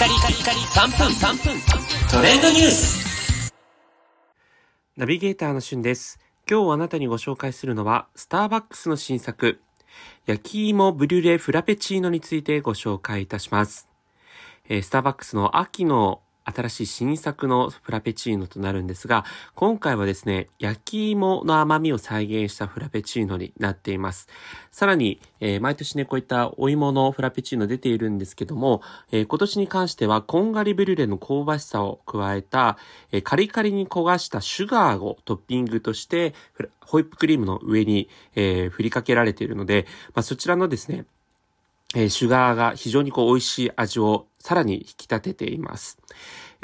3分トレンドニュースナビゲーターのしゅんです。今日あなたにご紹介するのはスターバックスの新作焼き芋ブリュレフラペチーノについてご紹介いたします。スターバックスの秋の新しい新作のフラペチーノとなるんですが、今回はですね、焼き芋の甘みを再現したフラペチーノになっています。さらに、毎年ね、こういったお芋のフラペチーノ出ているんですけども、今年に関してはこんがりブリュレの香ばしさを加えた、カリカリに焦がしたシュガーをトッピングとして、ホイップクリームの上に、振りかけられているので、そちらのですね、シュガーが非常に美味しい味をさらに引き立てています。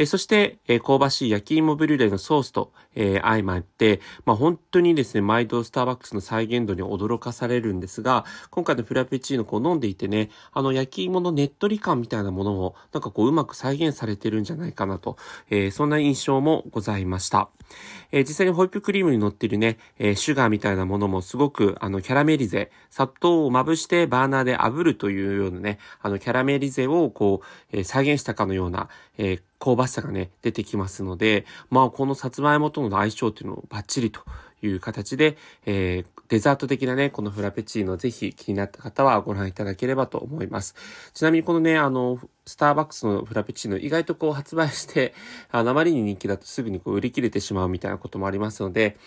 そして、香ばしい焼き芋ブリュレのソースと、相まって、本当にですね、毎度スターバックスの再現度に驚かされるんですが、今回のフラペチーノこう飲んでいてね、焼き芋のねっとり感みたいなものをうまく再現されてるんじゃないかなと、そんな印象もございました。実際にホイップクリームに乗っているね、シュガーみたいなものもすごくキャラメリゼ、砂糖をまぶしてバーナーで炙るというようなね、キャラメリゼを再現したかのような、香ばしさがね出てきますので、このさつまいもとの相性というのをバッチリという形で、デザート的なねこのフラペチーノぜひ気になった方はご覧いただければと思います。ちなみにこのねスターバックスのフラペチーノ意外と発売してあまりに人気だとすぐに売り切れてしまうみたいなこともありますので、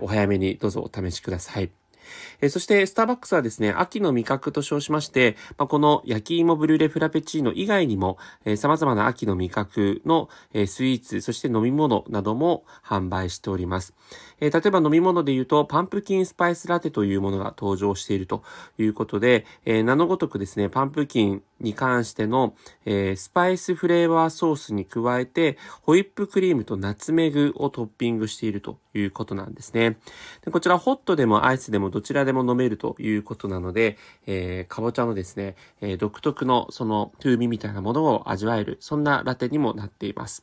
お早めにどうぞお試しください。そしてスターバックスはですね、秋の味覚と称しまして、この焼き芋ブリュレフラペチーノ以外にも、様々な秋の味覚の、スイーツ、そして飲み物なども販売しております。例えば飲み物で言うとパンプキンスパイスラテというものが登場しているということで、名のごとくですね、パンプキンに関しての、スパイスフレーバーソースに加えてホイップクリームとナツメグをトッピングしているということなんですね。でこちらホットでもアイスでもどちらでも飲めるということなので、かぼちゃのですね、独特のその風味みたいなものを味わえる、そんなラテにもなっています。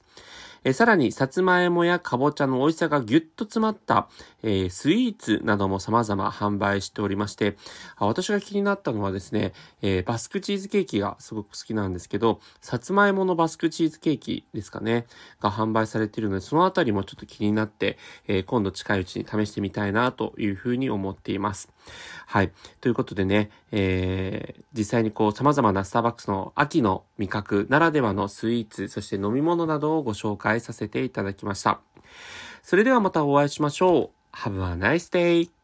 さらにさつまいもやかぼちゃの美味しさがぎゅっと詰まった、スイーツなども様々販売しておりまして、私が気になったのはですね、バスクチーズケーキがすごく好きなんですけど、さつまいものバスクチーズケーキですかねが販売されているので、そのあたりもちょっと気になって、今度近いうちに試してみたいなというふうに思っています。はい、ということでね、実際に様々なスターバックスの秋の味覚ならではのスイーツ、そして飲み物などをご紹介させていただきました。それではまたお会いしましょう。Have a nice day!